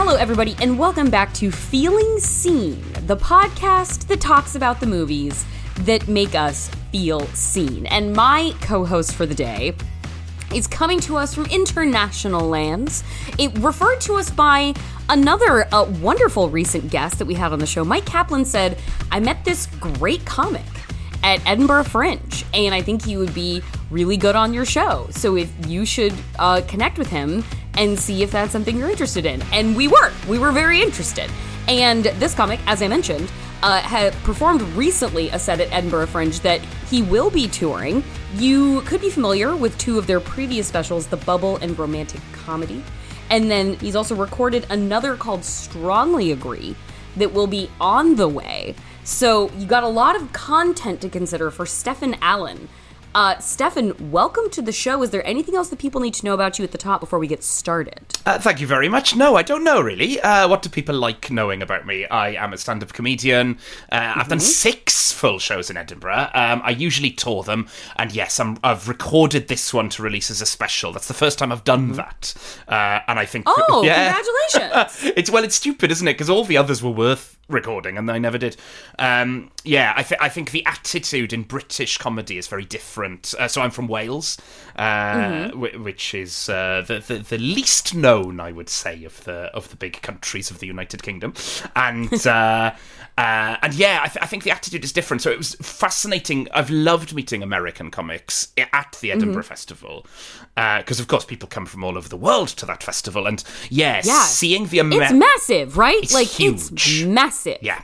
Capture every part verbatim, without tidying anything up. Hello, everybody, and welcome back to Feeling Seen, the podcast that talks about the movies that make us feel seen. And my co-host for the day is coming to us from international lands. It referred to us by another uh, wonderful recent guest that we had on the show. Mike Kaplan said, I met this great comic at Edinburgh Fringe, and I think he would be really good on your show. So if you should uh, connect with him and see if that's something you're interested in. And we were. We were very interested. And this comic, as I mentioned, uh, had performed recently a set at Edinburgh Fringe that he will be touring. You could be familiar with two of their previous specials, The Bubble and Romantic Comedy. And then he's also recorded another called Strongly Agree that will be on the way. So you got a lot of content to consider for Steffan Alun. Uh, Steffan, welcome to the show. Is there anything else that people need to know about you at the top before we get started? Uh, thank you very much. No, I don't know, really. Uh, what do people like knowing about me? I am a stand-up comedian. Uh, mm-hmm. I've done six full shows in Edinburgh. Um, I usually tour them. And yes, I'm, I've recorded this one to release as a special. That's the first time I've done mm-hmm. that. Uh, and I think... Oh, yeah. Congratulations! it's Well, it's stupid, isn't it? Because all the others were worth recording, and I never did. Um, yeah, I, th- I think the attitude in British comedy is very different. Uh, so I'm from Wales, uh, mm-hmm. w- which is uh, the, the the least known, I would say, of the of the big countries of the United Kingdom, and uh, uh, and yeah, I, th- I think the attitude is different. So it was fascinating. I've loved meeting American comics at the Edinburgh mm-hmm. Festival because, uh, of course, people come from all over the world to that festival, and yeah, yeah. seeing the Amer- it's massive, right? It's like huge. It's massive. Yeah.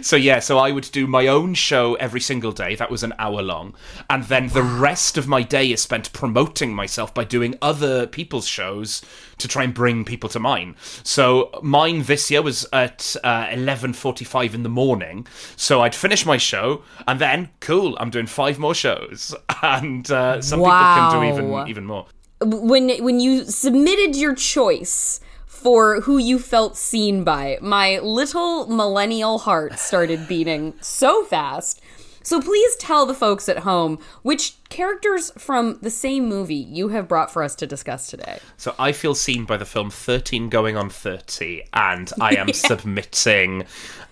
So, yeah, so I would do my own show every single day. That was an hour long. And then the rest of my day is spent promoting myself by doing other people's shows to try and bring people to mine. So mine this year was at uh, eleven forty-five in the morning. So I'd finish my show and then, cool, I'm doing five more shows. And uh, some wow. people can do even, even more. When, when you submitted your choice for who you felt seen by, my little millennial heart started beating so fast. So please tell the folks at home which characters from the same movie you have brought for us to discuss today. So I feel seen by the film thirteen going on thirty, and I am yeah. submitting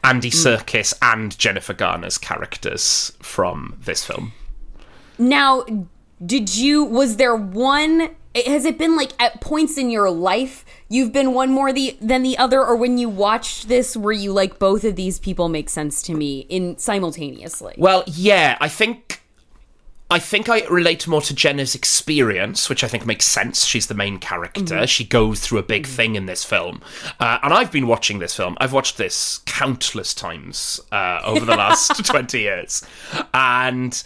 Andy Serkis and Jennifer Garner's characters from this film. Now, did you, was there one... Has it been like at points in your life you've been one more the, than the other, or when you watched this were you like, both of these people make sense to me in simultaneously? Well, yeah, I think I think I relate more to Jenna's experience, which I think makes sense. She's the main character. Mm-hmm. She goes through a big mm-hmm. thing in this film. Uh, and I've been watching this film. I've watched this countless times uh, over the last twenty years. And...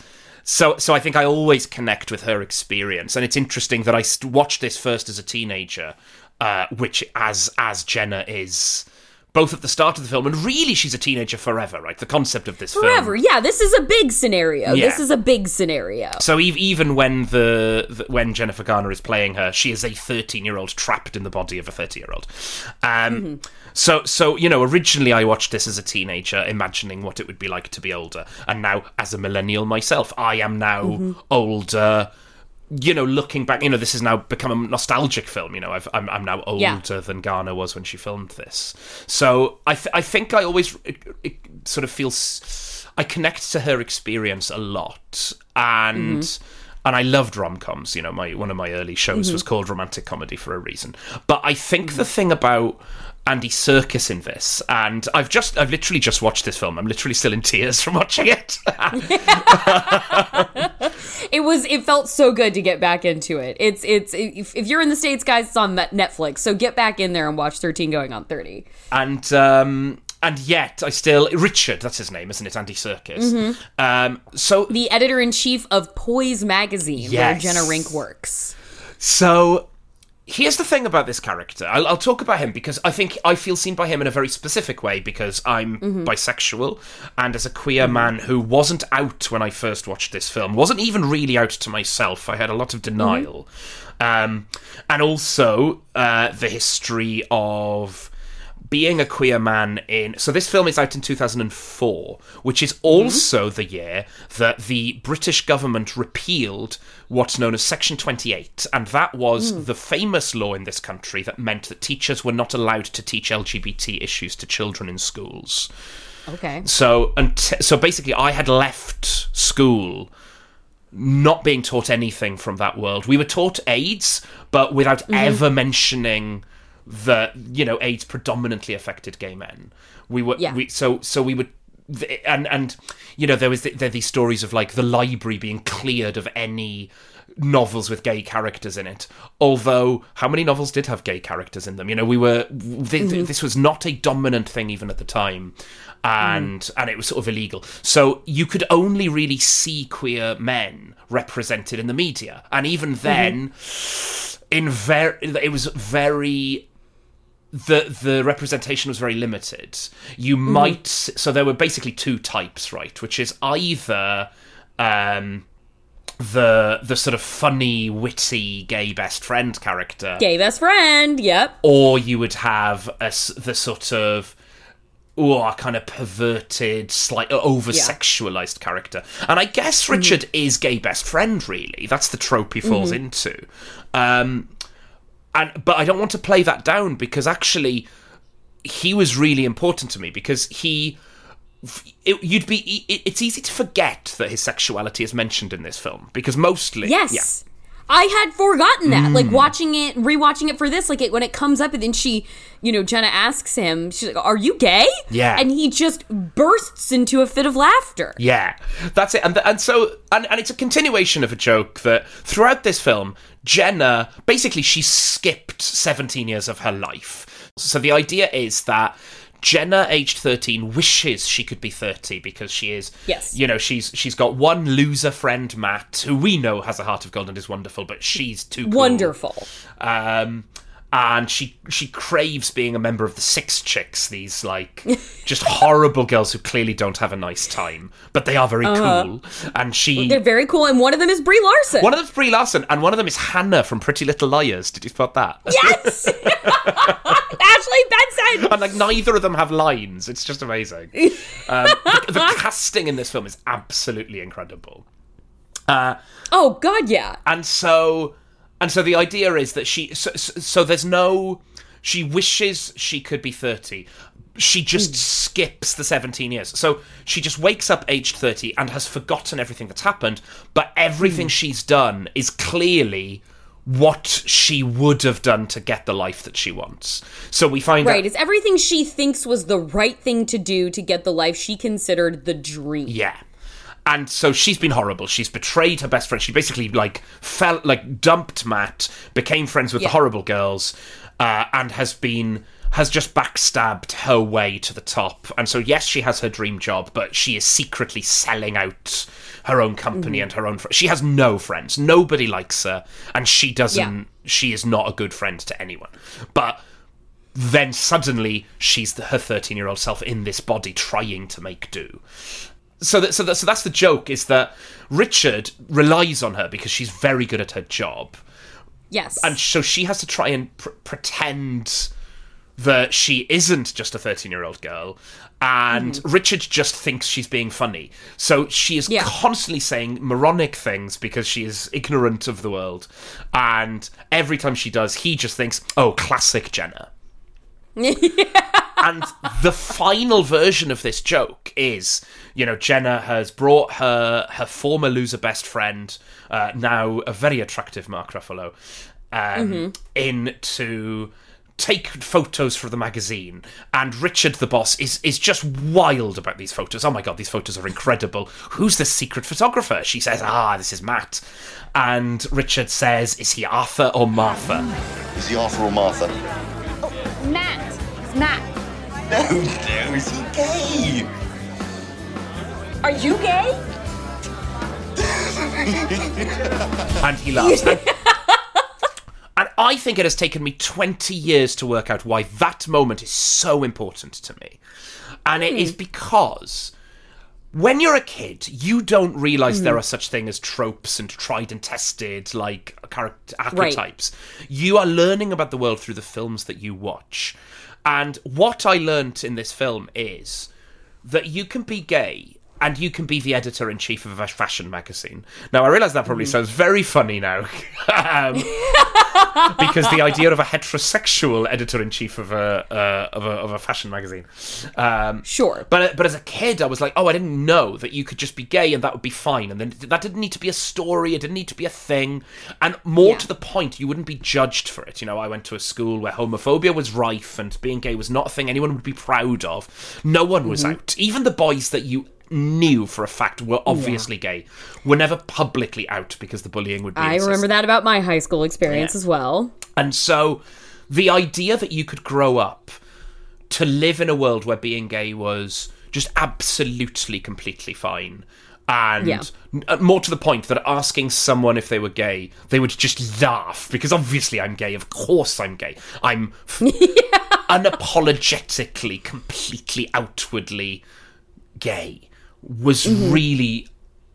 So so I think I always connect with her experience. And it's interesting that I st- watched this first as a teenager, uh, which as as Jenna is both at the start of the film, and really she's a teenager forever, right? The concept of this forever. film. Forever, yeah. This is a big scenario. Yeah. This is a big scenario. So e- even when the, the when Jennifer Garner is playing her, she is a thirteen-year-old trapped in the body of a thirty-year-old. Um, mm-hmm. So, so you know, originally I watched this as a teenager, imagining what it would be like to be older. And now, as a millennial myself, I am now mm-hmm. older... You know, looking back, you know, this has now become a nostalgic film. You know, I've, I'm I'm now older yeah. than Garner was when she filmed this. So I th- I think I always it, it sort of feels I connect to her experience a lot, and mm-hmm. and I loved rom-coms. You know, my one of my early shows mm-hmm. was called Romantic Comedy for a reason. But I think mm-hmm. the thing about Andy Serkis in this, and I've just I've literally just watched this film. I'm literally still in tears from watching it. It was. It felt so good to get back into it. It's. It's. If, if you're in the States, guys, it's on Netflix. So get back in there and watch thirteen going on thirty. And um, and yet I still Richard. That's his name, isn't it? Andy Serkis. Mm-hmm. Um, so the editor in chief of Poise Magazine, yes. where Jenna Rink works. So here's the thing about this character. I'll, I'll talk about him because I think I feel seen by him in a very specific way because I'm mm-hmm. bisexual, and as a queer mm-hmm. man who wasn't out when I first watched this film, wasn't even really out to myself. I had a lot of denial. Mm-hmm. Um, and also uh, the history of being a queer man in... So this film is out in two thousand four, which is also mm-hmm. the year that the British government repealed what's known as Section twenty-eight. And that was mm. the famous law in this country that meant that teachers were not allowed to teach L G B T issues to children in schools. Okay. So and t- so basically I had left school not being taught anything from that world. We were taught AIDS, but without mm-hmm. ever mentioning that, you know, AIDS predominantly affected gay men. We were yeah. we, so so we would and and you know there was the, there are these stories of like the library being cleared of any novels with gay characters in it. Although, how many novels did have gay characters in them? You know, we were th- mm-hmm. th- this was not a dominant thing even at the time, and mm. and it was sort of illegal. So you could only really see queer men represented in the media, and even then, mm-hmm. in ver- it was very. The the representation was very limited. You mm-hmm. might... So there were basically two types, right? Which is either um, the the sort of funny, witty, gay best friend character. Gay best friend, yep. Or you would have a, the sort of... Or a kind of perverted, slight over-sexualized yeah. character. And I guess Richard mm-hmm. is gay best friend, really. That's the trope he falls mm-hmm. into. Um... And, but I don't want to play that down, because actually he was really important to me, because he it, you'd be it, it's easy to forget that his sexuality is mentioned in this film, because mostly yes yeah. I had forgotten that mm. like watching it rewatching it for this like it, when it comes up and then she you know Jenna asks him, she's like, are you gay? Yeah. And he just bursts into a fit of laughter. Yeah, that's it. And the, and so and, and it's a continuation of a joke that throughout this film Jenna, basically she skipped seventeen years of her life. So the idea is that Jenna, aged thirteen, wishes she could be thirty, because she is, yes. you know, she's she's got one loser friend, Matt, who we know has a heart of gold and is wonderful, but she's too cool. Wonderful. Um, and she she craves being a member of the Six Chicks, these, like, just horrible girls who clearly don't have a nice time, but they are very uh-huh. cool. And she... They're very cool, and one of them is Brie Larson. One of them is Brie Larson, and one of them is Hannah from Pretty Little Liars. Did you spot that? Yes! Ashley Benson! And like neither of them have lines. It's just amazing. Um, the, the casting in this film is absolutely incredible. Uh, oh God, yeah. And so, and so the idea is that she. So, so there's no. She wishes she could be thirty. She just mm. skips the seventeen years. So she just wakes up aged thirty and has forgotten everything that's happened. But everything mm. she's done is clearly what she would have done to get the life that she wants. So we find right, out... Right, it's everything she thinks was the right thing to do to get the life she considered the dream. Yeah. And so she's been horrible. She's betrayed her best friend. She basically, like, fell, like dumped Matt, became friends with yeah. the horrible girls, uh, and has been... has just backstabbed her way to the top. And so, yes, she has her dream job, but she is secretly selling out her own company mm-hmm. and her own... Fr- she has no friends. Nobody likes her, and she doesn't... Yeah. She is not a good friend to anyone. But then suddenly, she's the, her thirteen-year-old self in this body trying to make do. So, that, so, that, so that's the joke, is that Richard relies on her because she's very good at her job. Yes. And so she has to try and pr- pretend... that she isn't just a thirteen-year-old girl, and mm-hmm. Richard just thinks she's being funny. So she is yeah. constantly saying moronic things because she is ignorant of the world. And every time she does, he just thinks, oh, classic Jenna. yeah. And the final version of this joke is, you know, Jenna has brought her, her former loser best friend, uh, now a very attractive Mark Ruffalo, um, mm-hmm. in to... take photos for the magazine, and Richard, the boss, is is just wild about these photos. Oh my God, these photos are incredible. Who's this secret photographer? She says, ah, this is Matt. And Richard says, is he Arthur or Martha? Is he Arthur or Martha? Oh, Matt. It's Matt. No, no, is he gay? Are you gay? And he laughs. Yeah. And I think it has taken me twenty years to work out why that moment is so important to me. And it mm. is because when you're a kid, you don't realise mm. there are such things as tropes and tried and tested, like, character archetypes. Right. You are learning about the world through the films that you watch. And what I learnt in this film is that you can be gay and you can be the editor-in-chief of a fashion magazine. Now, I realise that probably mm. sounds very funny now. um, because the idea of a heterosexual editor-in-chief of a, uh, of a of a fashion magazine. Um, sure. But but as a kid, I was like, oh, I didn't know that you could just be gay and that would be fine. And then that didn't need to be a story. It didn't need to be a thing. And more yeah. to the point, you wouldn't be judged for it. You know, I went to a school where homophobia was rife and being gay was not a thing anyone would be proud of. No one was mm-hmm. out. Even the boys that you knew for a fact were obviously yeah. gay were never publicly out because the bullying would be I insistent. Remember that about my high school experience yeah. as well. And so the idea that you could grow up to live in a world where being gay was just absolutely completely fine and yeah. more to the point that asking someone if they were gay they would just laugh because obviously I'm gay, of course I'm gay, I'm f- yeah. unapologetically completely outwardly gay was mm-hmm. really...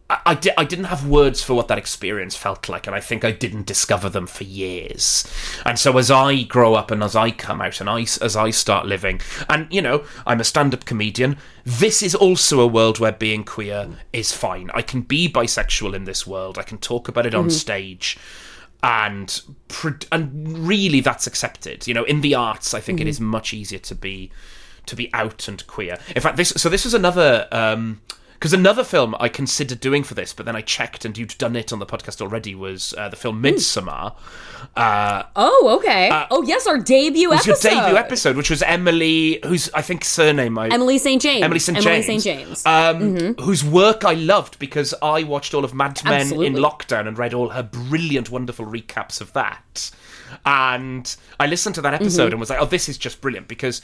I, I, di- I didn't have words for what that experience felt like, and I think I didn't discover them for years. And so as I grow up and as I come out and I, as I start living, and, you know, I'm a stand-up comedian, this is also a world where being queer mm. is fine. I can be bisexual in this world. I can talk about it mm-hmm. on stage. And, pre- and really, that's accepted. You know, in the arts, I think mm-hmm. it is much easier to be... to be out and queer. In fact, this so this was another... Um, because another film I considered doing for this, but then I checked and you'd done it on the podcast already, was uh, the film Midsommar. Uh, oh, okay. Uh, oh, yes, our debut episode. It was your debut episode, which was Emily, whose, I think, surname... I, Emily Saint James. Emily Saint James. Emily Saint James. Um, mm-hmm. Whose work I loved because I watched all of Mad Men Absolutely. in lockdown and read all her brilliant, wonderful recaps of that. And I listened to that episode mm-hmm. and was like, oh, this is just brilliant because...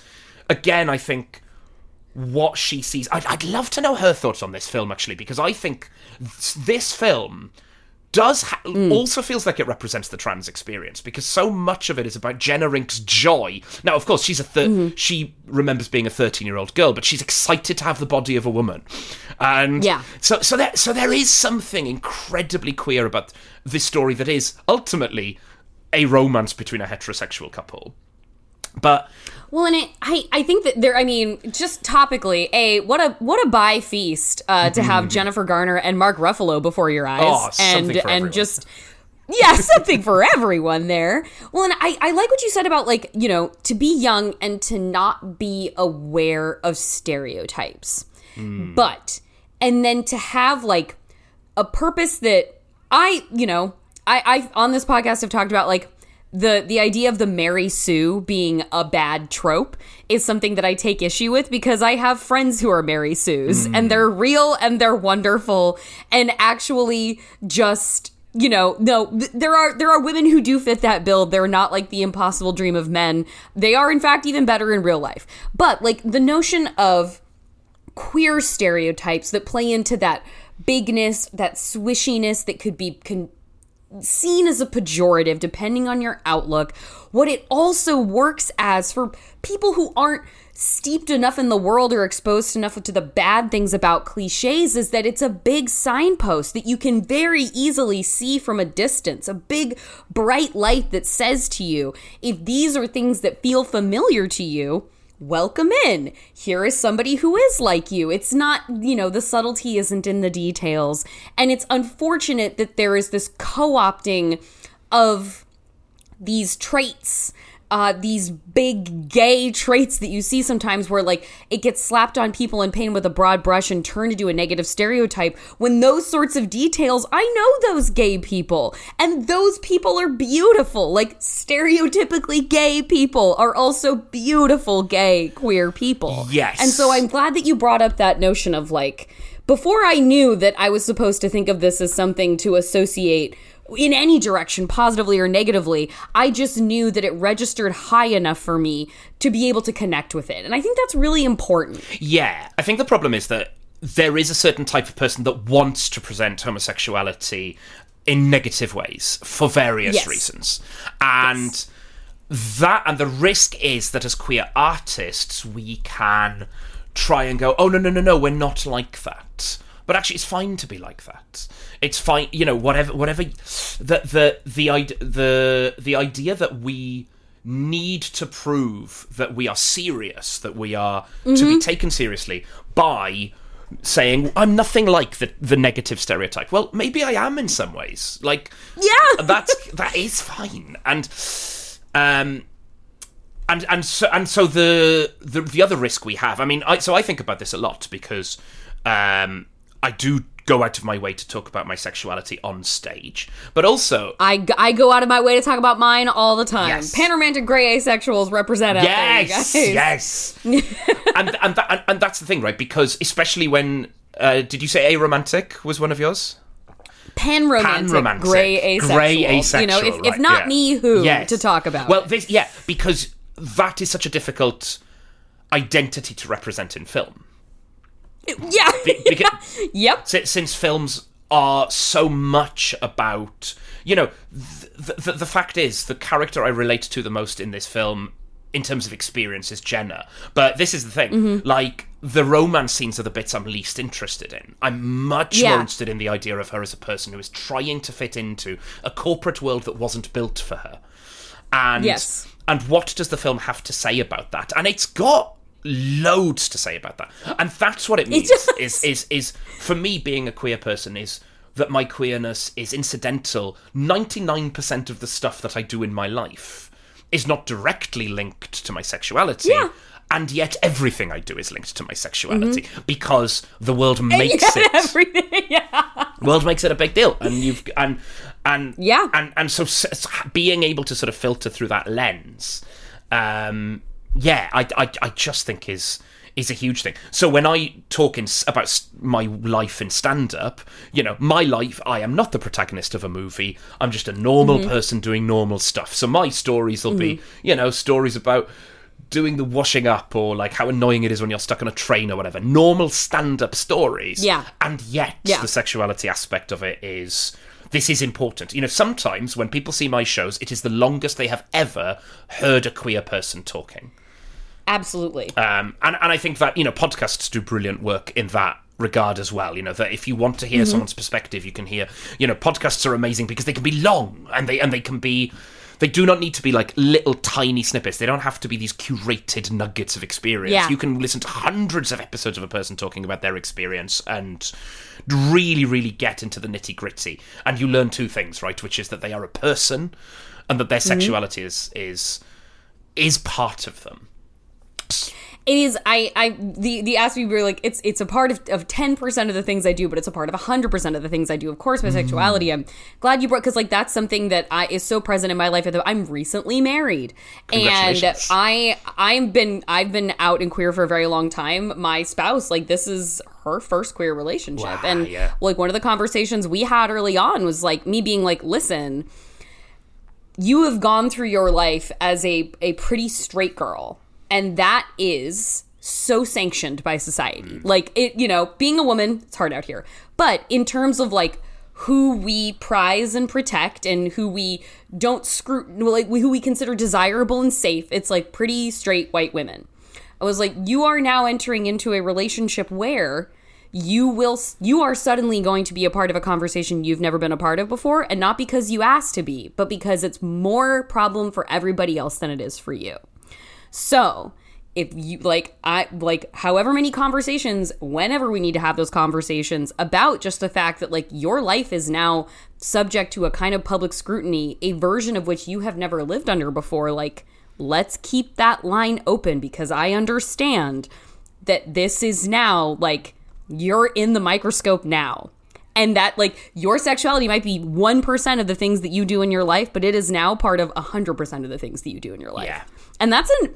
Again, I think what she sees... I'd, I'd love to know her thoughts on this film, actually, because I think th- this film does ha- mm. also feels like it represents the trans experience, because so much of it is about Jenna Rink's joy. Now, of course, she's a thir- mm-hmm. she remembers being a thirteen-year-old girl, but she's excited to have the body of a woman. And yeah. so, so, there, so there is something incredibly queer about this story that is ultimately a romance between a heterosexual couple. But... Well, and it, I, I think that there, I mean, just topically, a what a what a bi feast uh, to have mm. Jennifer Garner and Mark Ruffalo before your eyes, oh, and and everyone. just yeah, something for everyone there. Well, and I, I like what you said about, like, you know, to be young and to not be aware of stereotypes, mm. but and then to have, like, a purpose that I, you know, I I on this podcast have talked about, like. The the idea of the Mary Sue being a bad trope is something that I take issue with because I have friends who are Mary Sues mm. and they're real and they're wonderful and actually just, you know, no, th- there are there are women who do fit that bill. They're not like the impossible dream of men. They are, in fact, even better in real life. But, like, the notion of queer stereotypes that play into that bigness, that swishiness that could be con- seen as a pejorative depending on your outlook, what it also works as for people who aren't steeped enough in the world or exposed enough to the bad things about cliches is that it's a big signpost that you can very easily see from a distance, a big bright light that says to you, if these are things that feel familiar to you, welcome in. Here is somebody who is like you. It's not, you know, the subtlety isn't in the details. And it's unfortunate that there is this co-opting of these traits, uh, these big gay traits that you see sometimes where, like, it gets slapped on people in pain with a broad brush and turned into a negative stereotype when those sorts of details, I know those gay people and those people are beautiful. Like, stereotypically gay people are also beautiful gay queer people. Yes. And so I'm glad that you brought up that notion of, like, before I knew that I was supposed to think of this as something to associate in any direction, positively or negatively, I just knew that it registered high enough for me to be able to connect with it. And I think that's really important. Yeah. I think the problem is that there is a certain type of person that wants to present homosexuality in negative ways for various yes. reasons. And yes. that, and the risk is that as queer artists, we can try and go, oh, no, no, no, no, we're not like that. But actually, it's fine to be like that. It's fine, you know. Whatever, whatever. The the the the the idea that we need to prove that we are serious, that we are mm-hmm. to be taken seriously by saying, I'm nothing like the, the negative stereotype. Well, maybe I am in some ways. Like, yeah, that's, that is fine. And, um, And and so and so the, the the other risk we have. I mean, I, so I think about this a lot because um, I do go out of my way to talk about my sexuality on stage, but also I, I go out of my way to talk about mine all the time. Yes. Panromantic gray asexuals represent us. Yes, there, yes. and and, that, and and that's the thing, right? Because especially when uh, did you say aromantic was one of yours? Panromantic, Pan-romantic, gray asexual. Gray asexual. You know, if, right, if not yeah. me, who yes. to talk about? Well, this, yeah, because. That is such a difficult identity to represent in film. Yeah. Be- because yep. Since films are so much about, you know, th- th- the fact is the character I relate to the most in this film in terms of experience is Jenna. But this is the thing, mm-hmm. like, the romance scenes are the bits I'm least interested in. I'm much yeah. more interested in the idea of her as a person who is trying to fit into a corporate world that wasn't built for her. And yes. And what does the film have to say about that? And it's got loads to say about that. And that's what it means, it is, is, is for me, being a queer person is that my queerness is incidental. ninety-nine percent of the stuff that I do in my life is not directly linked to my sexuality. Yeah. And yet everything I do is linked to my sexuality mm-hmm. because the world makes it. Everything, yeah. World makes it a big deal, and you've and and yeah, and and so being able to sort of filter through that lens, um, yeah, I, I I just think is is a huge thing. So when I talk in about my life in stand up, you know, my life, I am not the protagonist of a movie. I'm just a normal mm-hmm. person doing normal stuff. So my stories will mm-hmm. be, you know, stories about doing the washing up, or like how annoying it is when you're stuck on a train or whatever. Normal stand-up stories. Yeah. And yet yeah. the sexuality aspect of it is, this is important. You know, sometimes when people see my shows, it is the longest they have ever heard a queer person talking. Absolutely. Um, and, and I think that, you know, podcasts do brilliant work in that regard as well. You know, that if you want to hear mm-hmm. someone's perspective, you can hear, you know, podcasts are amazing because they can be long and they and they can be... They do not need to be like little tiny snippets. They don't have to be these curated nuggets of experience. Yeah. You can listen to hundreds of episodes of a person talking about their experience and really, really get into the nitty-gritty. And you learn two things, right? Which is that they are a person and that their sexuality mm-hmm. is, is is part of them. It is, I, I, the, the ask me, we were like, it's, it's a part of, of ten percent of the things I do, but it's a part of one hundred percent of the things I do. Of course, my sexuality, I'm glad you brought, because like, that's something that I, is so present in my life. I'm recently married and I, I've been, I've been out and queer for a very long time. My spouse, like, this is her first queer relationship. Wow, and yeah. like, one of the conversations we had early on was like me being like, listen, you have gone through your life as a, a pretty straight girl. And that is so sanctioned by society. Like, it, you know, being a woman, it's hard out here. But in terms of, like, who we prize and protect and who we don't screw, like, who we consider desirable and safe, it's, like, pretty straight white women. I was like, you are now entering into a relationship where you will, you are suddenly going to be a part of a conversation you've never been a part of before, and not because you asked to be, but because it's more problem for everybody else than it is for you. So if you like, I like however many conversations, whenever we need to have those conversations about just the fact that like your life is now subject to a kind of public scrutiny, a version of which you have never lived under before. Like, let's keep that line open because I understand that this is now like you're in the microscope now. And that, like, your sexuality might be one percent of the things that you do in your life, but it is now part of one hundred percent of the things that you do in your life. Yeah. And that's a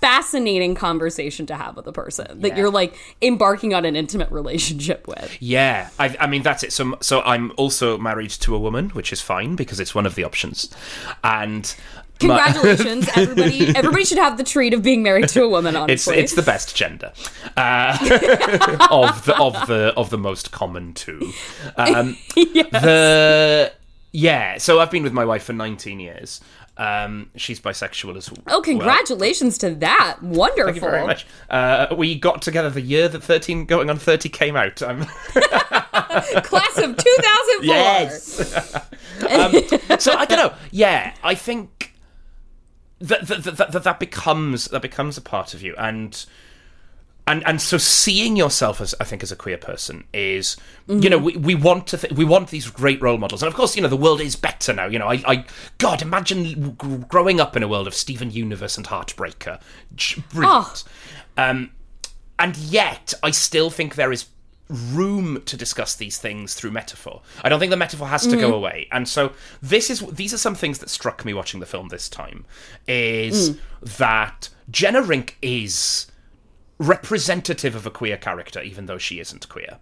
fascinating conversation to have with a person that yeah. you're, like, embarking on an intimate relationship with. Yeah. I, I mean, that's it. So, so I'm also married to a woman, which is fine because it's one of the options. And... Congratulations, my- everybody! Everybody should have the treat of being married to a woman. Honestly, it's it's the best gender uh, of the of the of the most common two. Um, yes. The yeah. So I've been with my wife for nineteen years. Um, she's bisexual as well. Oh, congratulations well. to that! Wonderful. Thank you very much. Uh, we got together the year that thirteen going on thirty came out. I'm Class of two thousand four. Yes. um, so I don't know. Yeah, I think. that that that that becomes that becomes a part of you, and and and so seeing yourself as I think as a queer person is, mm-hmm. you know, we we want to th- we want these great role models, and of course, you know, the world is better now. You know, I, I God, imagine g- growing up in a world of Steven Universe and Heartbreaker, brilliant. Oh. Um, and yet, I still think there is room to discuss these things through metaphor. I don't think the metaphor has to mm. go away. And so this is these are some things that struck me watching the film this time, is mm. that Jenna Rink is representative of a queer character, even though she isn't queer.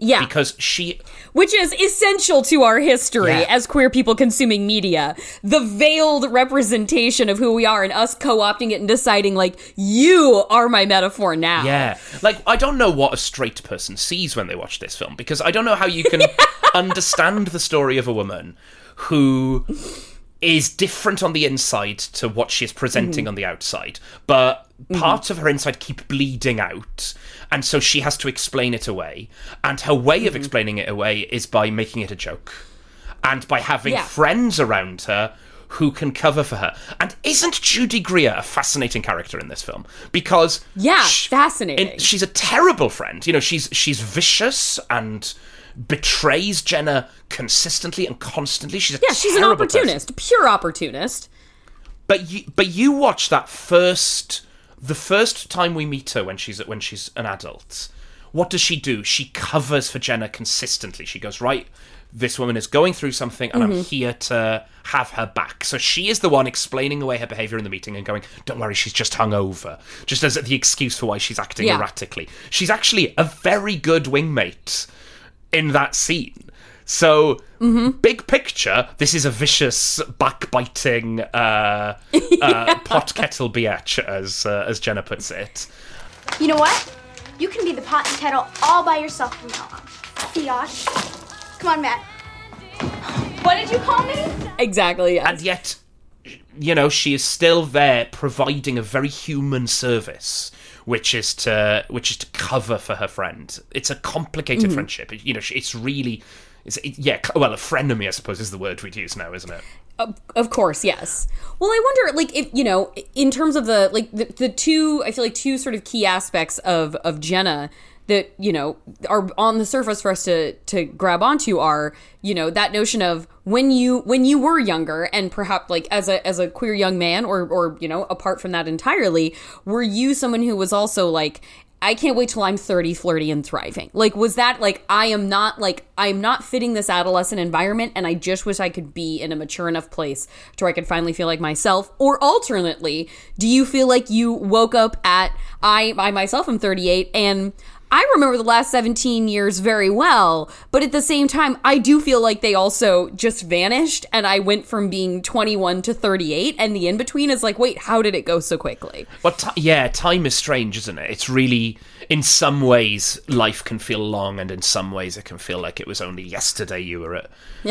Yeah. Because she... Which is essential to our history yeah. as queer people consuming media. The veiled representation of who we are and us co-opting it and deciding, like, you are my metaphor now. Yeah. Like, I don't know what a straight person sees when they watch this film, because I don't know how you can yeah. understand the story of a woman who is different on the inside to what she is presenting mm-hmm. on the outside. But... parts mm-hmm. of her inside keep bleeding out, and so she has to explain it away, and her way mm-hmm. of explaining it away is by making it a joke and by having yeah. friends around her who can cover for her. And isn't Judy Greer a fascinating character in this film? Because yeah she, fascinating in, she's a terrible friend, you know, she's she's vicious and betrays Jenna consistently and constantly. She's a yeah she's an opportunist person. Pure opportunist. But you, but you watch that first The first time we meet her, when she's when she's an adult, what does she do? She covers for Jenna consistently. She goes, right, this woman is going through something, and mm-hmm. I'm here to have her back. So she is the one explaining away her behaviour in the meeting and going, don't worry, she's just hungover, just as the excuse for why she's acting yeah. erratically. She's actually a very good wingmate in that scene. So, mm-hmm. big picture, this is a vicious, backbiting, uh, yeah. uh, pot kettle biatch, as uh, as Jenna puts it. You know what? You can be the pot and kettle all by yourself from now on. Biatch. Come on, Matt. What did you call me? Exactly, yes. And yet, you know, she is still there providing a very human service, which is to which is to cover for her friend. It's a complicated mm. friendship. You know, it's really... Yeah, well, a frenemy, I suppose, is the word we'd use now, isn't it? Of, of course, yes. Well, I wonder, like, if, you know, in terms of the, like, the, the two, I feel like two sort of key aspects of, of Jenna that, you know, are on the surface for us to, to grab onto are, you know, that notion of when you, when you were younger and perhaps, like, as a, as a queer young man or, or, you know, apart from that entirely, were you someone who was also, like, I can't wait till I'm thirty, flirty, and thriving. Like, was that, like, I am not, like, I'm not fitting this adolescent environment, and I just wish I could be in a mature enough place to where I could finally feel like myself? Or alternately, do you feel like you woke up at, I, I myself am thirty-eight, and I remember the last seventeen years very well, but at the same time, I do feel like they also just vanished, and I went from being twenty-one to thirty-eight, and the in-between is like, wait, how did it go so quickly? Well, t- yeah, time is strange, isn't it? It's really, in some ways, life can feel long, and in some ways, it can feel like it was only yesterday you were at,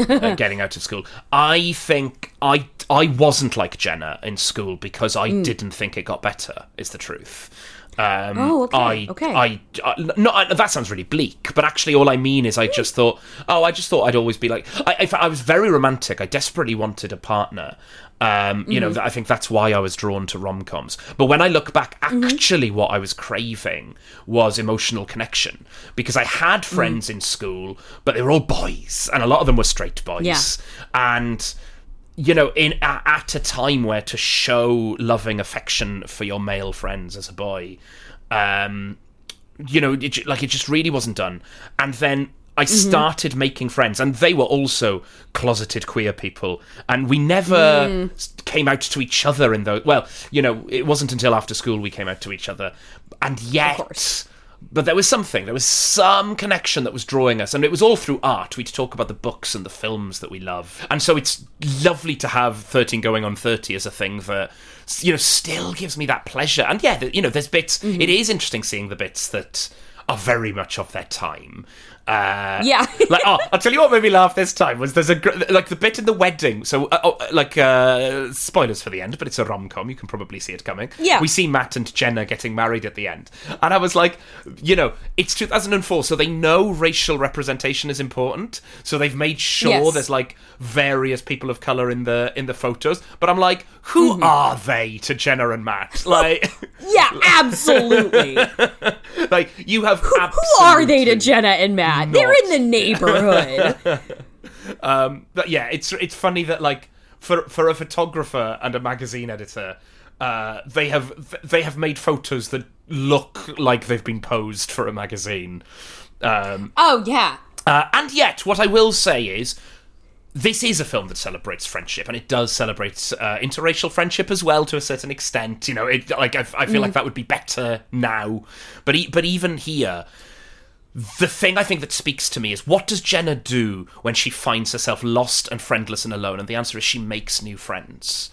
uh, getting out of school. I think I, I wasn't like Jenna in school because I mm. didn't think it got better, is the truth. Um, oh, okay. I, okay. I, I, no, I, that sounds really bleak, but actually, all I mean is, I just thought, oh, I just thought I'd always be like. I, I, I was very romantic. I desperately wanted a partner. Um, you mm-hmm. know, I think that's why I was drawn to rom-coms. But when I look back, actually, mm-hmm. what I was craving was emotional connection, because I had friends mm-hmm. in school, but they were all boys, and a lot of them were straight boys, yeah. and. You know, in at a time where to show loving affection for your male friends as a boy, um, you know, it, like it just really wasn't done. And then I mm-hmm. started making friends, and they were also closeted queer people, and we never mm. came out to each other in those. Well, you know, it wasn't until after school we came out to each other, and yet. But there was something, there was some connection that was drawing us, and it was all through art. We'd talk about the books and the films that we love. And so it's lovely to have thirteen Going on thirty as a thing that, you know, still gives me that pleasure. And yeah, you know, there's bits, mm-hmm. it is interesting seeing the bits that are very much of their time. Uh, yeah. Like, oh, I'll tell you what made me laugh this time was there's a, like, the bit in the wedding. So, uh, oh, like, uh, spoilers for the end, but it's a rom-com. You can probably see it coming. Yeah. We see Matt and Jenna getting married at the end. And I was like, you know, it's two thousand four, so they know racial representation is important. So they've made sure yes. there's, like, various people of colour in the in the photos. But I'm like, who mm-hmm. are they to Jenna and Matt? Like, yeah, absolutely. Like, you have who, who are they to Jenna and Matt? Not. They're in the neighborhood. um, but yeah, it's it's funny that, like, for for a photographer and a magazine editor, uh, they have they have made photos that look like they've been posed for a magazine. Um, oh yeah. Uh, and yet, what I will say is, this is a film that celebrates friendship, and it does celebrate uh, interracial friendship as well to a certain extent. You know, it, like I, I feel mm. like that would be better now, but e- but even here. The thing I think that speaks to me is, what does Jenna do when she finds herself lost and friendless and alone? And the answer is, she makes new friends.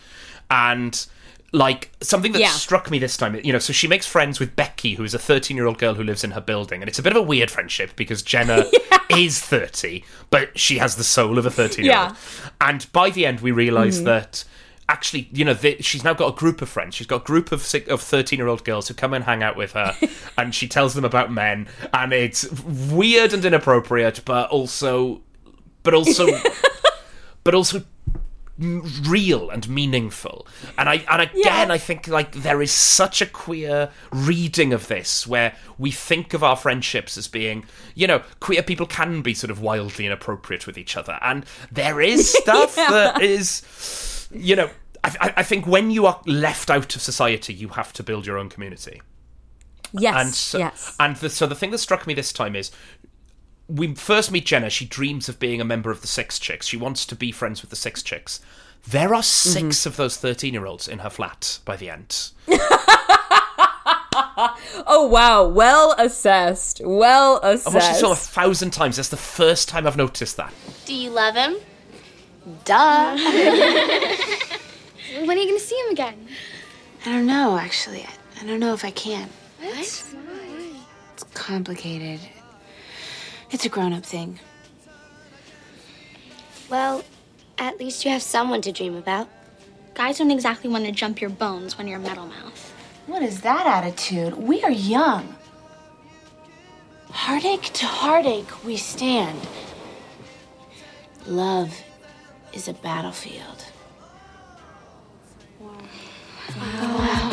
And, like, something that yeah. struck me this time, you know, so she makes friends with Becky, who is a thirteen-year-old girl who lives in her building. And it's a bit of a weird friendship because Jenna yeah. is thirty, but she has the soul of a thirteen-year-old. Yeah. And by the end, we realise mm-hmm. that... Actually, you know, they, she's now got a group of friends. She's got a group of of thirteen-year-old girls who come and hang out with her, and she tells them about men, and it's weird and inappropriate, but also, but also, but also real and meaningful. And I and again, yeah. I think, like, there is such a queer reading of this, where we think of our friendships as being, you know, queer people can be sort of wildly inappropriate with each other, and there is stuff yeah. that is. You know, I, I think when you are left out of society, you have to build your own community. Yes, and so, yes. And the, so the thing that struck me this time is, we first meet Jenna. She dreams of being a member of the Six Chicks. She wants to be friends with the Six Chicks. There are six mm-hmm. of those thirteen-year-olds in her flat by the end. Oh, wow. Well assessed. Well assessed. I've watched this film a thousand times. That's the first time I've noticed that. Do you love him? Duh. When are you going to see him again? I don't know, actually. I, I don't know if I can. What? Why? It's complicated. It's a grown-up thing. Well, at least you have someone to dream about. Guys don't exactly want to jump your bones when you're metal mouth. What is that attitude? We are young. Heartache to heartache we stand. Love is a battlefield. Wow.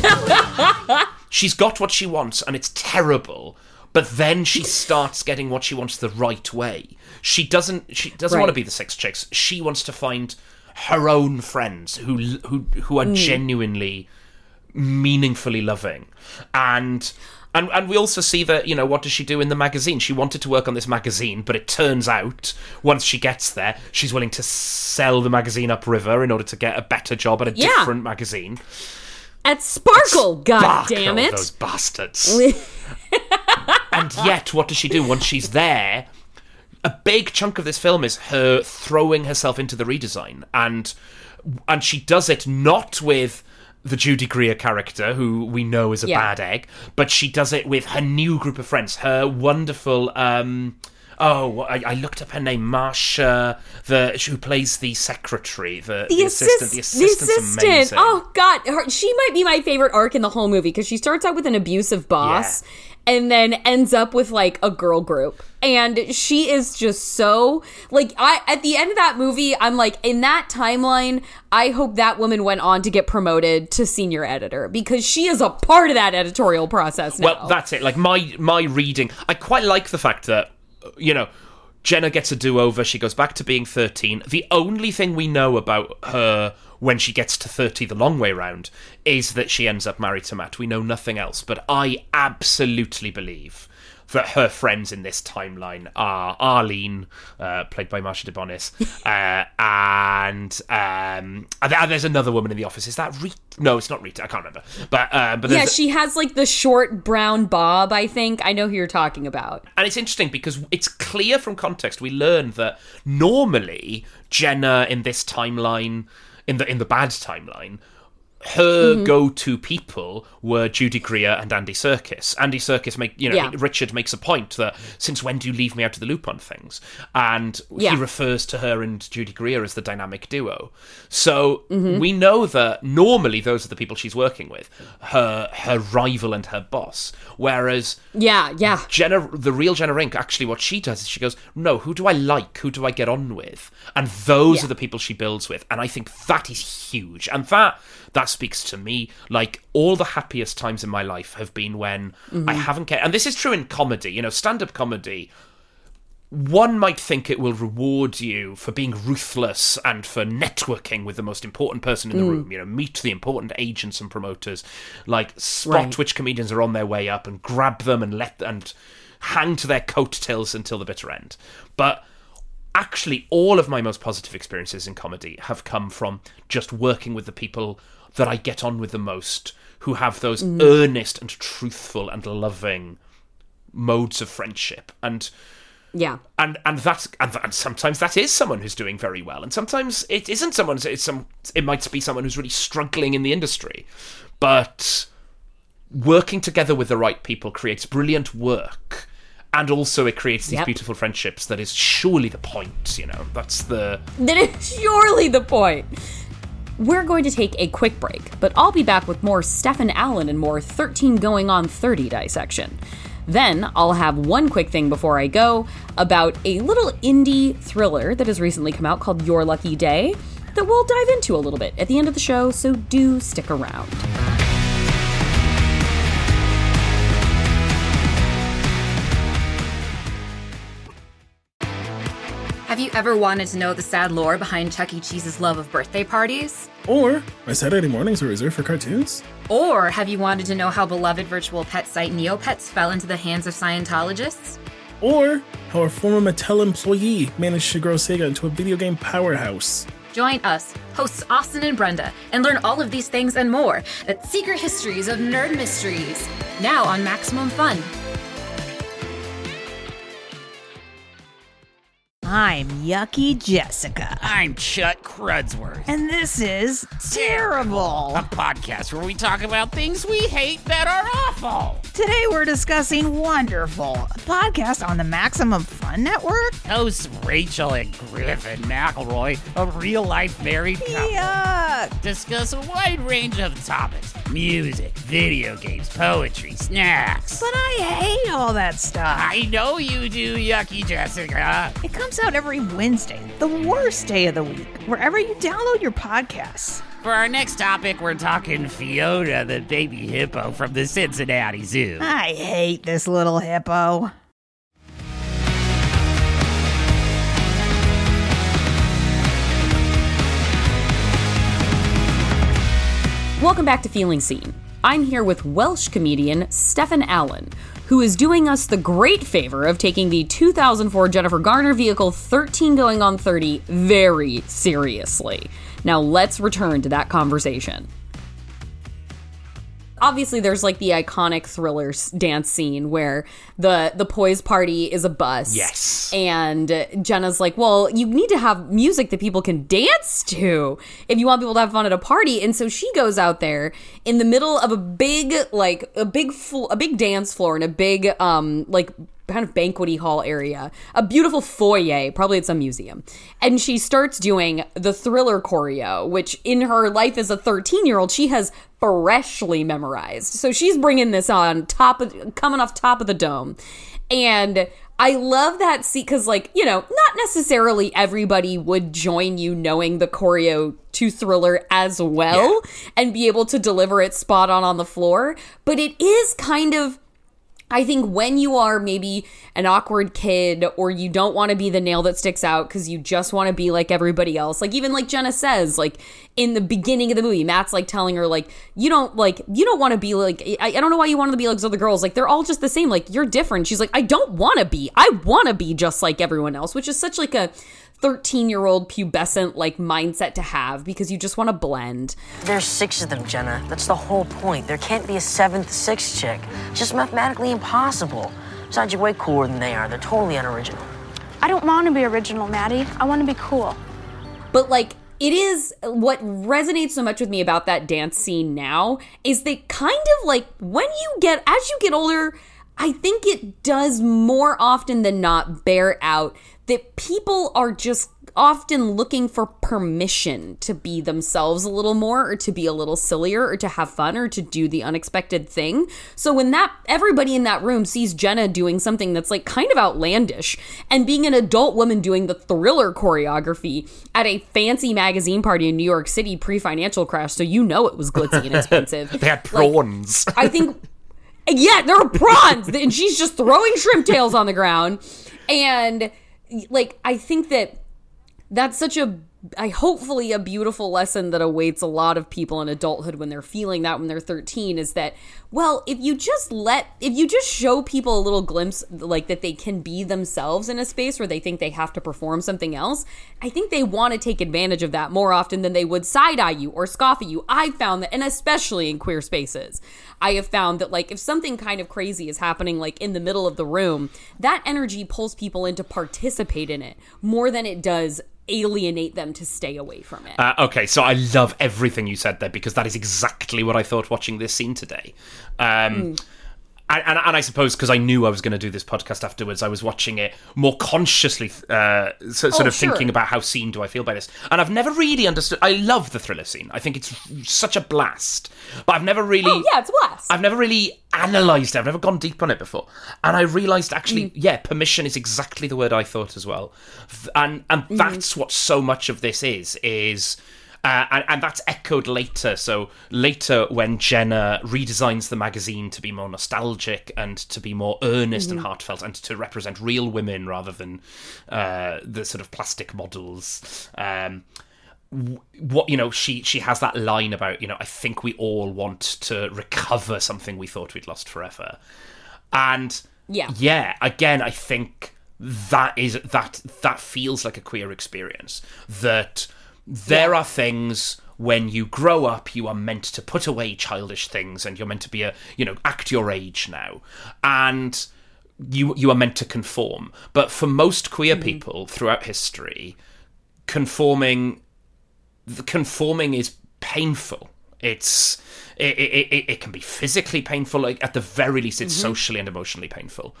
Wow. She's got what she wants, and it's terrible. But then she starts getting what she wants the right way. She doesn't. She doesn't right. want to be the Six Chicks. She wants to find her own friends who who who are mm. genuinely, meaningfully loving, and. And and we also see that, you know, what does she do in the magazine? She wanted to work on this magazine, but it turns out, once she gets there, she's willing to sell the magazine upriver in order to get a better job at a yeah. different magazine. At Sparkle, goddammit. Those bastards. And yet, what does she do once she's there? A big chunk of this film is her throwing herself into the redesign. And and she does it not with... the Judy Greer character, who we know is a yeah. bad egg, but she does it with her new group of friends, her wonderful, um, oh, I, I looked up her name, Marcia, the, who plays the secretary, the, the, the assistant, assist, the assistant's the assistant. Amazing. Oh, God, her, she might be my favorite arc in the whole movie, because she starts out with an abusive boss, yeah. and then ends up with, like, a girl group. And she is just so, like, I at the end of that movie, I'm like, in that timeline, I hope that woman went on to get promoted to senior editor, because she is a part of that editorial process now. Well, that's it. Like, my my reading, I quite like the fact that, you know, Jenna gets a do-over. She goes back to being thirteen. The only thing we know about her when she gets to thirty the long way round is that she ends up married to Matt. We know nothing else. But I absolutely believe... that her friends in this timeline are Arlene, uh, played by Marcia DeBonis, uh, and um, and there's another woman in the office. Is that Rita? No, it's not Rita. I can't remember. But uh, but yeah, she has, like, the short brown bob, I think. I know who you're talking about. And it's interesting because it's clear from context. We learn that normally Jenna in this timeline, in the in the bad timeline, her mm-hmm. go-to people were Judy Greer and Andy Serkis. Andy Serkis, make you know, yeah. Richard makes a point that, since when do you leave me out of the loop on things? And yeah. he refers to her and Judy Greer as the dynamic duo. So mm-hmm. we know that normally those are the people she's working with, her her rival and her boss. Whereas yeah, yeah. Jenna, the real Jenna Rink, actually what she does is she goes, no, who do I like? Who do I get on with? And those yeah. are the people she builds with. And I think that is huge. And that... That speaks to me. Like, all the happiest times in my life have been when mm-hmm. I haven't cared. And this is true in comedy. You know, stand-up comedy, one might think it will reward you for being ruthless and for networking with the most important person in the mm. room. You know, meet the important agents and promoters. Like, spot right. which comedians are on their way up and grab them and let and hang to their coattails until the bitter end. But... actually, all of my most positive experiences in comedy have come from just working with the people that I get on with the most, who have those mm. earnest and truthful and loving modes of friendship. And yeah, and and that's and, and sometimes that is someone who's doing very well, and sometimes it isn't someone. It's some. It might be someone who's really struggling in the industry, but working together with the right people creates brilliant work. And also it creates these yep. beautiful friendships. That is surely the point, you know. That's the... That is surely the point. We're going to take a quick break, but I'll be back with more Steffan Alun and more thirteen going on thirty dissection. Then I'll have one quick thing before I go about a little indie thriller that has recently come out called Your Lucky Day that we'll dive into a little bit at the end of the show, so do stick around. Have you ever wanted to know the sad lore behind Chuck E. Cheese's love of birthday parties? Or why Saturday mornings were reserved for cartoons? Or have you wanted to know how beloved virtual pet site Neopets fell into the hands of Scientologists? Or how a former Mattel employee managed to grow Sega into a video game powerhouse? Join us, hosts Austin and Brenda, and learn all of these things and more at Secret Histories of Nerd Mysteries, now on Maximum Fun. I'm Yucky Jessica. I'm Chuck Crudsworth. And this is Terrible, a podcast where we talk about things we hate that are awful. Today we're discussing Wonderful, a podcast on the Maximum Fun Network. Hosts Rachel and Griffin McElroy, a real-life married couple, Yuck. discuss a wide range of topics. Music, video games, poetry, snacks. But I hate all that stuff. I know you do, Yucky Jessica. It comes out every Wednesday, the worst day of the week, wherever you download your podcasts. For our next topic, we're talking Fiona, the baby hippo from the Cincinnati Zoo. I hate this little hippo. Welcome back to Feeling Seen. I'm here with Welsh comedian Steffan Alun, who is doing us the great favor of taking the two thousand four Jennifer Garner vehicle thirteen going on thirty very seriously. Now let's return to that conversation. Obviously, there's like the iconic thriller dance scene where the the Poise party is a bus. Yes. And Jenna's like, well, you need to have music that people can dance to if you want people to have fun at a party. And so she goes out there in the middle of a big, like a big, fl- a big dance floor and a big, um, like. kind of banquety hall area, a beautiful foyer, probably at some museum. And she starts doing the Thriller choreo, which in her life as a thirteen-year-old, she has freshly memorized. So she's bringing this on top of, coming off top of the dome. And I love that scene because, like, you know, not necessarily everybody would join you knowing the choreo to Thriller as well yeah. and be able to deliver it spot on on the floor. But it is kind of, I think when you are maybe an awkward kid or you don't want to be the nail that sticks out because you just want to be like everybody else, like even like Jenna says, like in the beginning of the movie, Matt's like telling her like, you don't like, you don't want to be like, I, I don't know why you want to be like those other girls. Like, they're all just the same. Like, you're different. She's like, I don't want to be. I want to be just like everyone else, which is such like a thirteen-year-old pubescent like mindset to have because you just want to blend. There's six of them, Jenna. That's the whole point. There can't be a seventh six chick. It's just mathematically impossible. Besides, you're way cooler than they are. They're totally unoriginal. I don't want to be original, Maddie. I want to be cool. But like, it is, what resonates so much with me about that dance scene now is they kind of, like, when you get, as you get older, I think it does more often than not bear out that people are just often looking for permission to be themselves a little more, or to be a little sillier, or to have fun, or to do the unexpected thing. So when that everybody in that room sees Jenna doing something that's, like, kind of outlandish, and being an adult woman doing the Thriller choreography at a fancy magazine party in New York City pre-financial crash, so you know it was glitzy and expensive. They had prawns. Like, I think, yeah, there are prawns, and she's just throwing shrimp tails on the ground. And, like, I think that that's such a, I hopefully a beautiful lesson that awaits a lot of people in adulthood when they're feeling that when they're thirteen, is that, well, if you just let, if you just show people a little glimpse, like, that they can be themselves in a space where they think they have to perform something else, I think they want to take advantage of that more often than they would side-eye you or scoff at you. I found that, and especially in queer spaces, I have found that, like, if something kind of crazy is happening, like, in the middle of the room, that energy pulls people in to participate in it more than it does alienate them to stay away from it. Uh, okay, so I love everything you said there, because that is exactly what I thought watching this scene today. Um, mm. and, and, and I suppose because I knew I was going to do this podcast afterwards, I was watching it more consciously, uh, so, oh, sort of sure. thinking about how seen do I feel by this. And I've never really understood. I love the Thriller scene. I think it's such a blast. But I've never really... Oh, yeah, it's a blast. I've never really analysed it. I've never gone deep on it before. And I realised, actually, mm. yeah, permission is exactly the word I thought as well. And and mm. that's what so much of this is, is... Uh, and, and that's echoed later. So later, when Jenna redesigns the magazine to be more nostalgic and to be more earnest mm-hmm. and heartfelt, and to represent real women rather than uh, the sort of plastic models, um, what you know, she she has that line about, you know, I think we all want to recover something we thought we'd lost forever, and yeah, yeah, again, I think that is that that feels like a queer experience that. There are things when you grow up, you are meant to put away childish things, and you're meant to be a, you know, act your age now. And you you are meant to conform. But for most queer mm-hmm. people throughout history, conforming conforming is painful. It's it it, it, it can be physically painful. Like, at the very least, it's mm-hmm. socially and emotionally painful.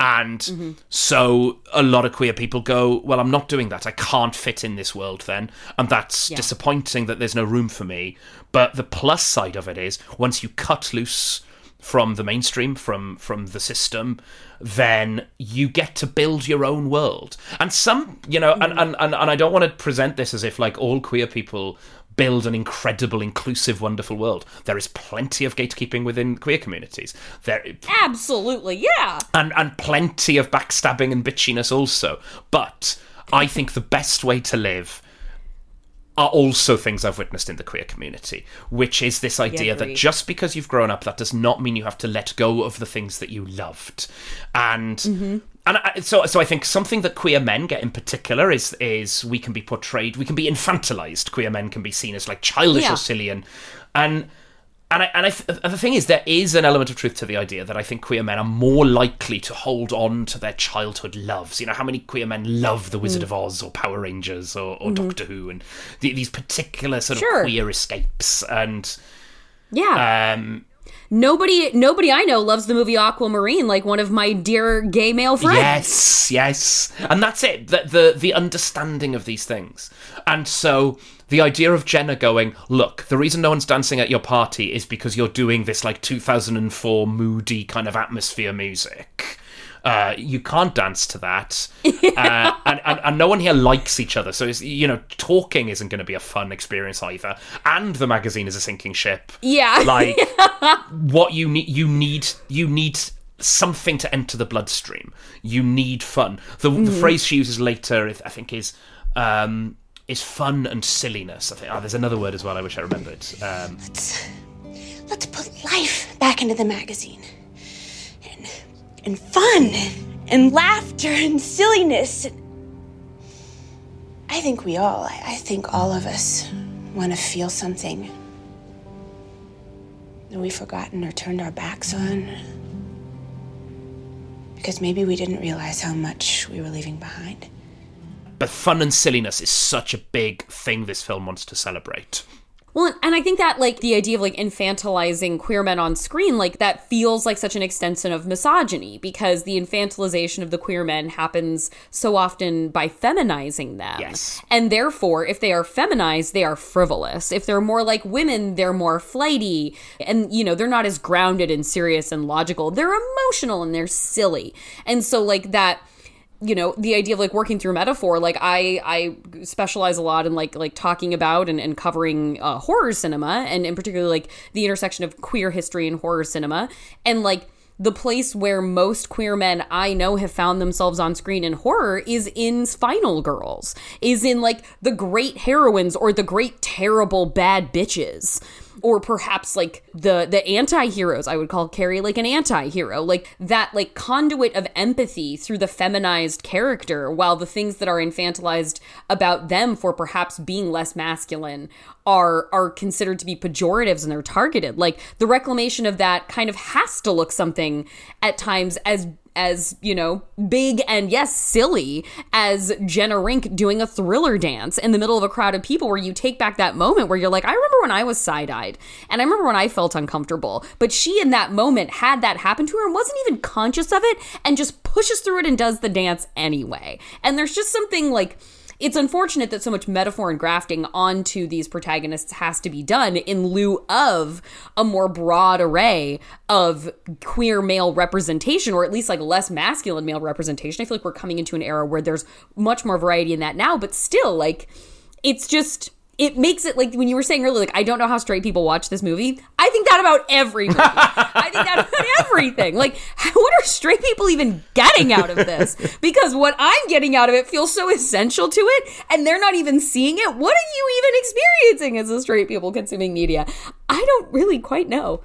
And mm-hmm. so a lot of queer people go, well, I'm not doing that. I can't fit in this world then. And that's yeah. disappointing that there's no room for me. But the plus side of it is, once you cut loose from the mainstream, from from the system, then you get to build your own world. And some, you know, mm-hmm. and, and, and, and I don't want to present this as if, like, all queer people build an incredible, inclusive, wonderful world. There is plenty of gatekeeping within queer communities. There, absolutely, yeah. And and plenty of backstabbing and bitchiness also. But I think the best way to live are also things I've witnessed in the queer community, which is this idea that just because you've grown up, that does not mean you have to let go of the things that you loved. And... Mm-hmm. And I, so, so I think something that queer men get in particular is is we can be portrayed, we can be infantilized. Queer men can be seen as, like, childish yeah. or silly, and and and I, and I, the thing is, there is an element of truth to the idea that I think queer men are more likely to hold on to their childhood loves. You know, how many queer men love The Wizard mm. of Oz or Power Rangers or, or mm-hmm. Doctor Who, and the, these particular sort sure. of queer escapes, and yeah. Um, Nobody nobody I know loves the movie Aquamarine like one of my dear gay male friends. Yes, yes. And that's it, the, the, the understanding of these things. And so the idea of Jenna going, look, the reason no one's dancing at your party is because you're doing this, like, two thousand four moody kind of atmosphere music. Uh, you can't dance to that. uh, and, and, and no one here likes each other. So, it's, you know, talking isn't going to be a fun experience either. And the magazine is a sinking ship. Yeah. Like, what you need, you need, you need something to enter the bloodstream. You need fun. The, mm-hmm. the phrase she uses later, I think, is um, is fun and silliness. I think. Oh, there's another word as well. I wish I remembered. Um, let's, let's put life back into the magazine. And... and fun, and laughter, and silliness. I think we all, I think all of us want to feel something that we've forgotten or turned our backs on. Because maybe we didn't realize how much we were leaving behind. But fun and silliness is such a big thing this film wants to celebrate. Well, and I think that, like, the idea of, like, infantilizing queer men on screen, like, that feels like such an extension of misogyny, because the infantilization of the queer men happens so often by feminizing them. Yes. And therefore, if they are feminized, they are frivolous. If they're more like women, they're more flighty. And, you know, they're not as grounded and serious and logical. They're emotional and they're silly. And so, like, that... you know, the idea of, like, working through metaphor, like, I I specialize a lot in, like, like talking about and, and covering uh, horror cinema, and in particular, like, the intersection of queer history and horror cinema. And, like, the place where most queer men I know have found themselves on screen in horror is in final girls, is in, like, the great heroines or the great terrible bad bitches. Or perhaps, like, the the anti-heroes. I would call Carrie, like, an anti-hero. Like, that, like, conduit of empathy through the feminized character, while the things that are infantilized about them for perhaps being less masculine are are considered to be pejoratives, and they're targeted. Like, the reclamation of that kind of has to look something at times as as, you know, big and, yes, silly as Jenna Rink doing a Thriller dance in the middle of a crowd of people, where you take back that moment where you're like, I remember when I was side-eyed, and I remember when I felt uncomfortable. But she, in that moment, had that happen to her and wasn't even conscious of it, and just pushes through it and does the dance anyway. And there's just something, like, it's unfortunate that so much metaphor and grafting onto these protagonists has to be done in lieu of a more broad array of queer male representation, or at least, like, less masculine male representation. I feel like we're coming into an era where there's much more variety in that now, but still, like, it's just... it makes it, like, when you were saying earlier, like, I don't know how straight people watch this movie. I think that about every movie. I think that about everything. Like, what are straight people even getting out of this? Because what I'm getting out of it feels so essential to it, and they're not even seeing it. What are you even experiencing as a straight people consuming media? I don't really quite know.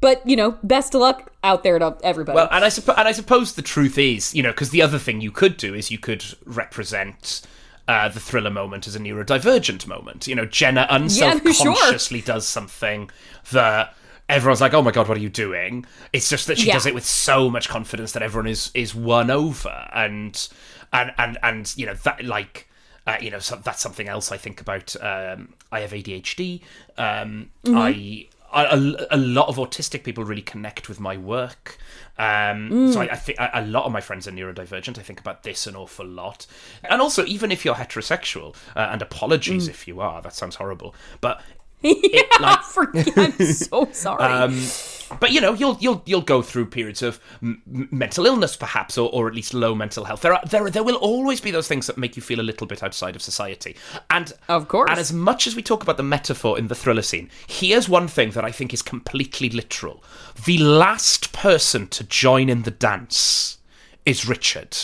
But, you know, best of luck out there to everybody. Well, and I, supp- and I suppose the truth is, you know, because the other thing you could do is you could represent... Uh, the thriller moment is a neurodivergent moment. You know, Jenna unselfconsciously yeah, sure. does something that everyone's like, oh my God, what are you doing? It's just that she yeah. does it with so much confidence that everyone is is won over. And, and, and, and you know, that, like, uh, you know, so that's something else I think about. Um, I have A D H D. Um, mm-hmm. I, I, a lot of autistic people really connect with my work. Um, mm. So I, I think a lot of my friends are neurodivergent. I think about this an awful lot. And also, even if you're heterosexual, uh, and apologies mm. if you are, that sounds horrible. But yeah, it, like... for, I'm so sorry. um, but you know, you'll you'll you'll go through periods of m- mental illness, perhaps, or, or at least low mental health. There are there are, there will always be those things that make you feel a little bit outside of society. And of course, and as much as we talk about the metaphor in the thriller scene, here's one thing that I think is completely literal: the last person to join in the dance is Richard,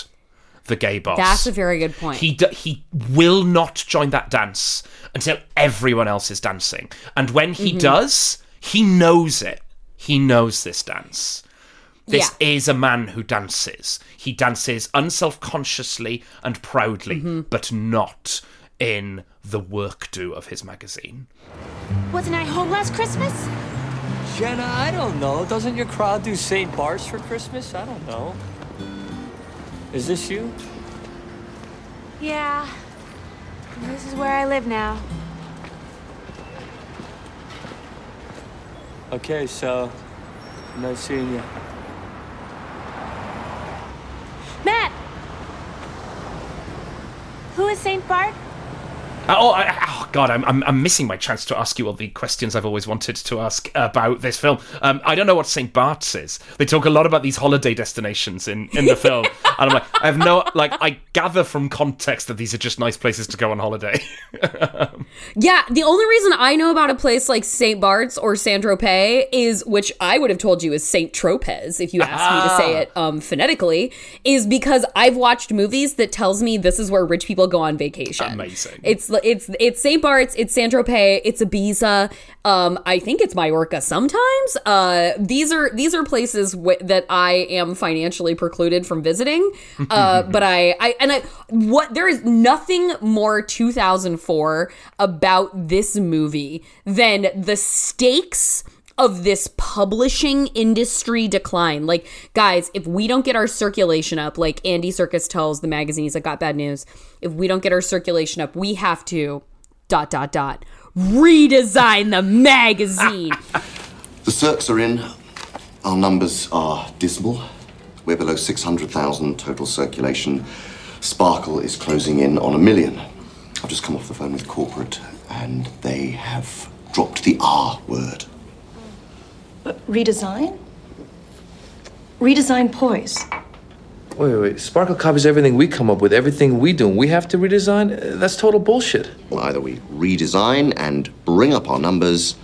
the gay boss. That's a very good point. He d- he will not join that dance until everyone else is dancing. And when he mm-hmm. does, he knows it. He knows this dance. This yeah. is a man who dances. He dances unselfconsciously and proudly, mm-hmm. but not in the work do of his magazine. Wasn't I home last Christmas? Jenna, I don't know. Doesn't your crowd do Saint Bart's for Christmas? I don't know. Is this you? Yeah. This is where I live now. Okay, so... nice seeing you. Matt! Who is Saint Bart? Oh, I, oh God, I'm, I'm I'm missing my chance to ask you all the questions I've always wanted to ask about this film. Um, I don't know what Saint Bart's is. They talk a lot about these holiday destinations in, in the film. And I'm like, I have no, like, I gather from context that these are just nice places to go on holiday. Yeah, the only reason I know about a place like Saint Bart's or Saint-Tropez is, which I would have told you is Saint-Tropez if you asked ah. me to say it um, phonetically, is because I've watched movies that tells me this is where rich people go on vacation. Amazing. It's It's it's Saint Bart's, it's Saint-Tropez, it's Ibiza. Um, I think it's Mallorca sometimes. Uh, these are these are places w- that I am financially precluded from visiting. Uh, but I, I and I what there is nothing more two thousand four about this movie than the stakes of this publishing industry decline. Like, guys, if we don't get our circulation up, like Andy Serkis tells the magazine, he's like, got bad news. If we don't get our circulation up, we have to dot, dot, dot, redesign the magazine. The circs are in. Our numbers are dismal. We're below six hundred thousand total circulation. Sparkle is closing in on a million. I've just come off the phone with corporate, and they have dropped the R word. But redesign? Redesign Poise. Wait, wait, wait. Sparkle copies everything we come up with, everything we do, and we have to redesign? That's total bullshit. Well, either we redesign and bring up our numbers,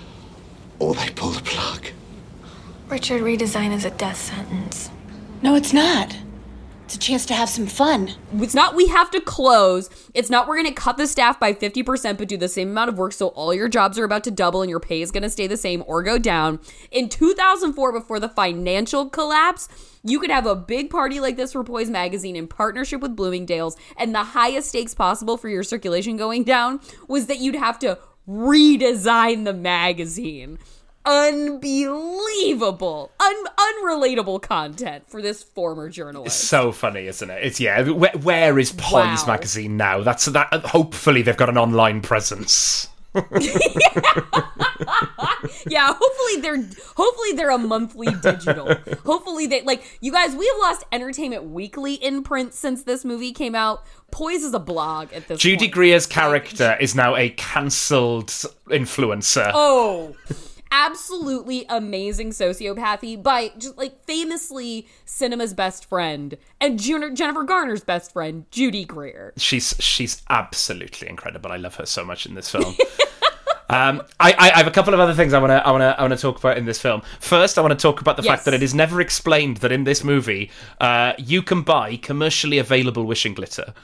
or they pull the plug. Richard, redesign is a death sentence. No, it's not. It's a chance to have some fun. It's not we have to close. It's not we're going to cut the staff by fifty percent but do the same amount of work so all your jobs are about to double and your pay is going to stay the same or go down. In two thousand four, before the financial collapse, you could have a big party like this for Poise Magazine in partnership with Bloomingdale's, and the highest stakes possible for your circulation going down was that you'd have to redesign the magazine. Unbelievable, Un- unrelatable content for this former journalist. It's so funny, isn't it? It's yeah. Where, where is Poise wow. Magazine now? That's that. Hopefully, they've got an online presence. yeah. yeah. Hopefully, they're hopefully they're a monthly digital. Hopefully, they like you guys. We have lost Entertainment Weekly in print since this movie came out. Poise is a blog at this. Judy point. Greer's character is now a cancelled influencer. Oh. Absolutely amazing sociopathy by just like famously cinema's best friend and Jun- Jennifer Garner's best friend, Judy Greer. She's she's absolutely incredible. I love her so much in this film. um, I, I have a couple of other things I want to I want to I want to talk about in this film. First, I want to talk about the yes. fact that it is never explained that in this movie, uh, you can buy commercially available wishing glitter.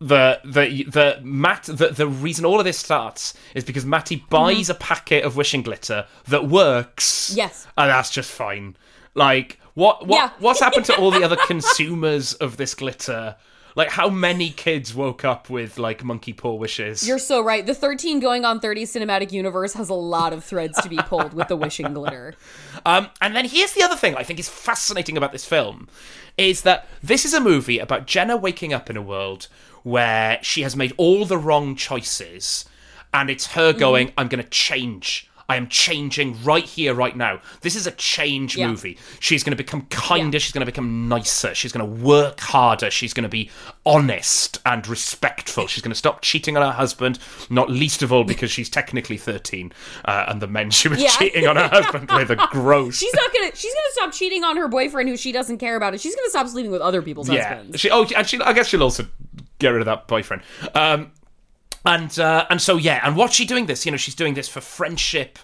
The the the Matt the, the reason all of this starts is because Matty buys mm-hmm. a packet of wishing glitter that works. Yes, and that's just fine. Like what what yeah. what's happened to all the other consumers of this glitter? Like, how many kids woke up with, like, monkey paw wishes? You're so right. The thirteen Going on thirty cinematic universe has a lot of threads to be pulled with the wishing glitter. Um, and then here's the other thing I think is fascinating about this film, is that this is a movie about Jenna waking up in a world where she has made all the wrong choices, and it's her going, mm. I'm going to change. I am changing right here, right now. This is a change yeah. movie. She's going to become kinder. Yeah. She's going to become nicer. She's going to work harder. She's going to be honest and respectful. She's going to stop cheating on her husband, not least of all because she's technically thirteen, uh, and the men she was yeah. cheating on her husband with are gross. She's not going to. She's going to stop cheating on her boyfriend who she doesn't care about, and she's going to stop sleeping with other people's yeah. husbands. She, oh, and she, I guess she'll also get rid of that boyfriend. Um, And uh, and so yeah, and what's she doing this? You know, she's doing this for friendship,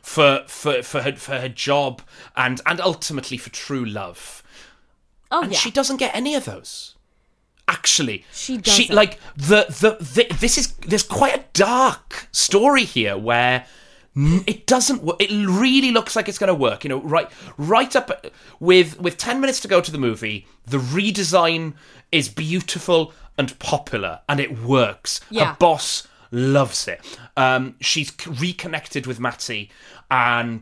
for for for her for her job, and and ultimately for true love. Oh, and yeah. she doesn't get any of those. Actually, she doesn't. She, like the, the the this is there's quite a dark story here where it doesn't work. It really looks like it's going to work. You know, right right up with with ten minutes to go to the movie, the redesign is beautiful and popular, and it works. Yeah. Her boss loves it. Um, she's reconnected with Matty, and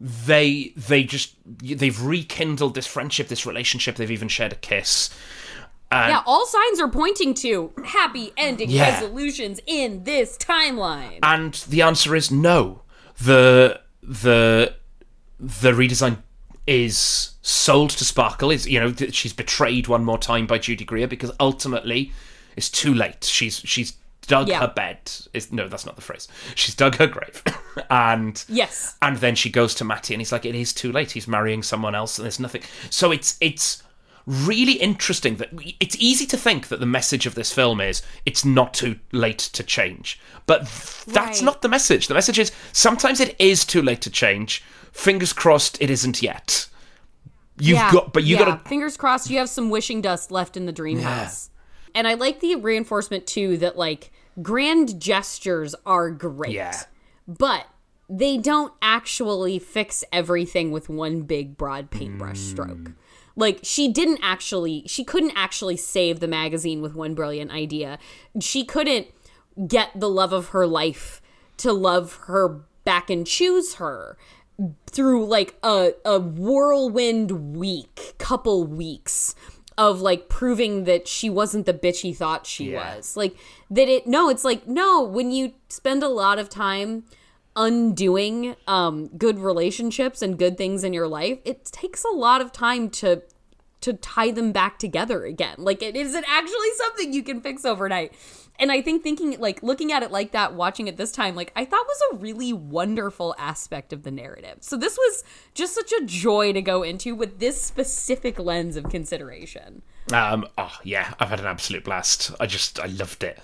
they they just they've rekindled this friendship, this relationship. They've even shared a kiss. And yeah, all signs are pointing to happy ending yeah. resolutions in this timeline. And the answer is no. The the the redesign is sold to Sparkle. Is you know she's betrayed one more time by Judy Greer because ultimately it's too late. She's she's dug yeah. her bed. It's, no, that's not the phrase. She's dug her grave, and yes, and then she goes to Matty and he's like, it is too late. He's marrying someone else, and there's nothing. So it's it's really interesting that it's easy to think that the message of this film is it's not too late to change, but th- right. that's not the message. The message is sometimes it is too late to change. Fingers crossed, it isn't yet. You've yeah, got, but you yeah. got to. Fingers crossed, you have some wishing dust left in the dream yeah. house. And I like the reinforcement too that like grand gestures are great, yeah. but they don't actually fix everything with one big broad paintbrush mm. stroke. Like she didn't actually, she couldn't actually save the magazine with one brilliant idea. She couldn't get the love of her life to love her back and choose her. through like a, a whirlwind week, couple weeks of like proving that she wasn't the bitch he thought she yeah. was. Like that it, no, it's like, no, when you spend a lot of time undoing um, good relationships and good things in your life, it takes a lot of time to to tie them back together again. Like it isn't actually something you can fix overnight. And I think thinking like looking at it like that, watching it this time, like I thought was a really wonderful aspect of the narrative. So this was just such a joy to go into with this specific lens of consideration. Um, oh yeah, I've had an absolute blast. I just, I loved it.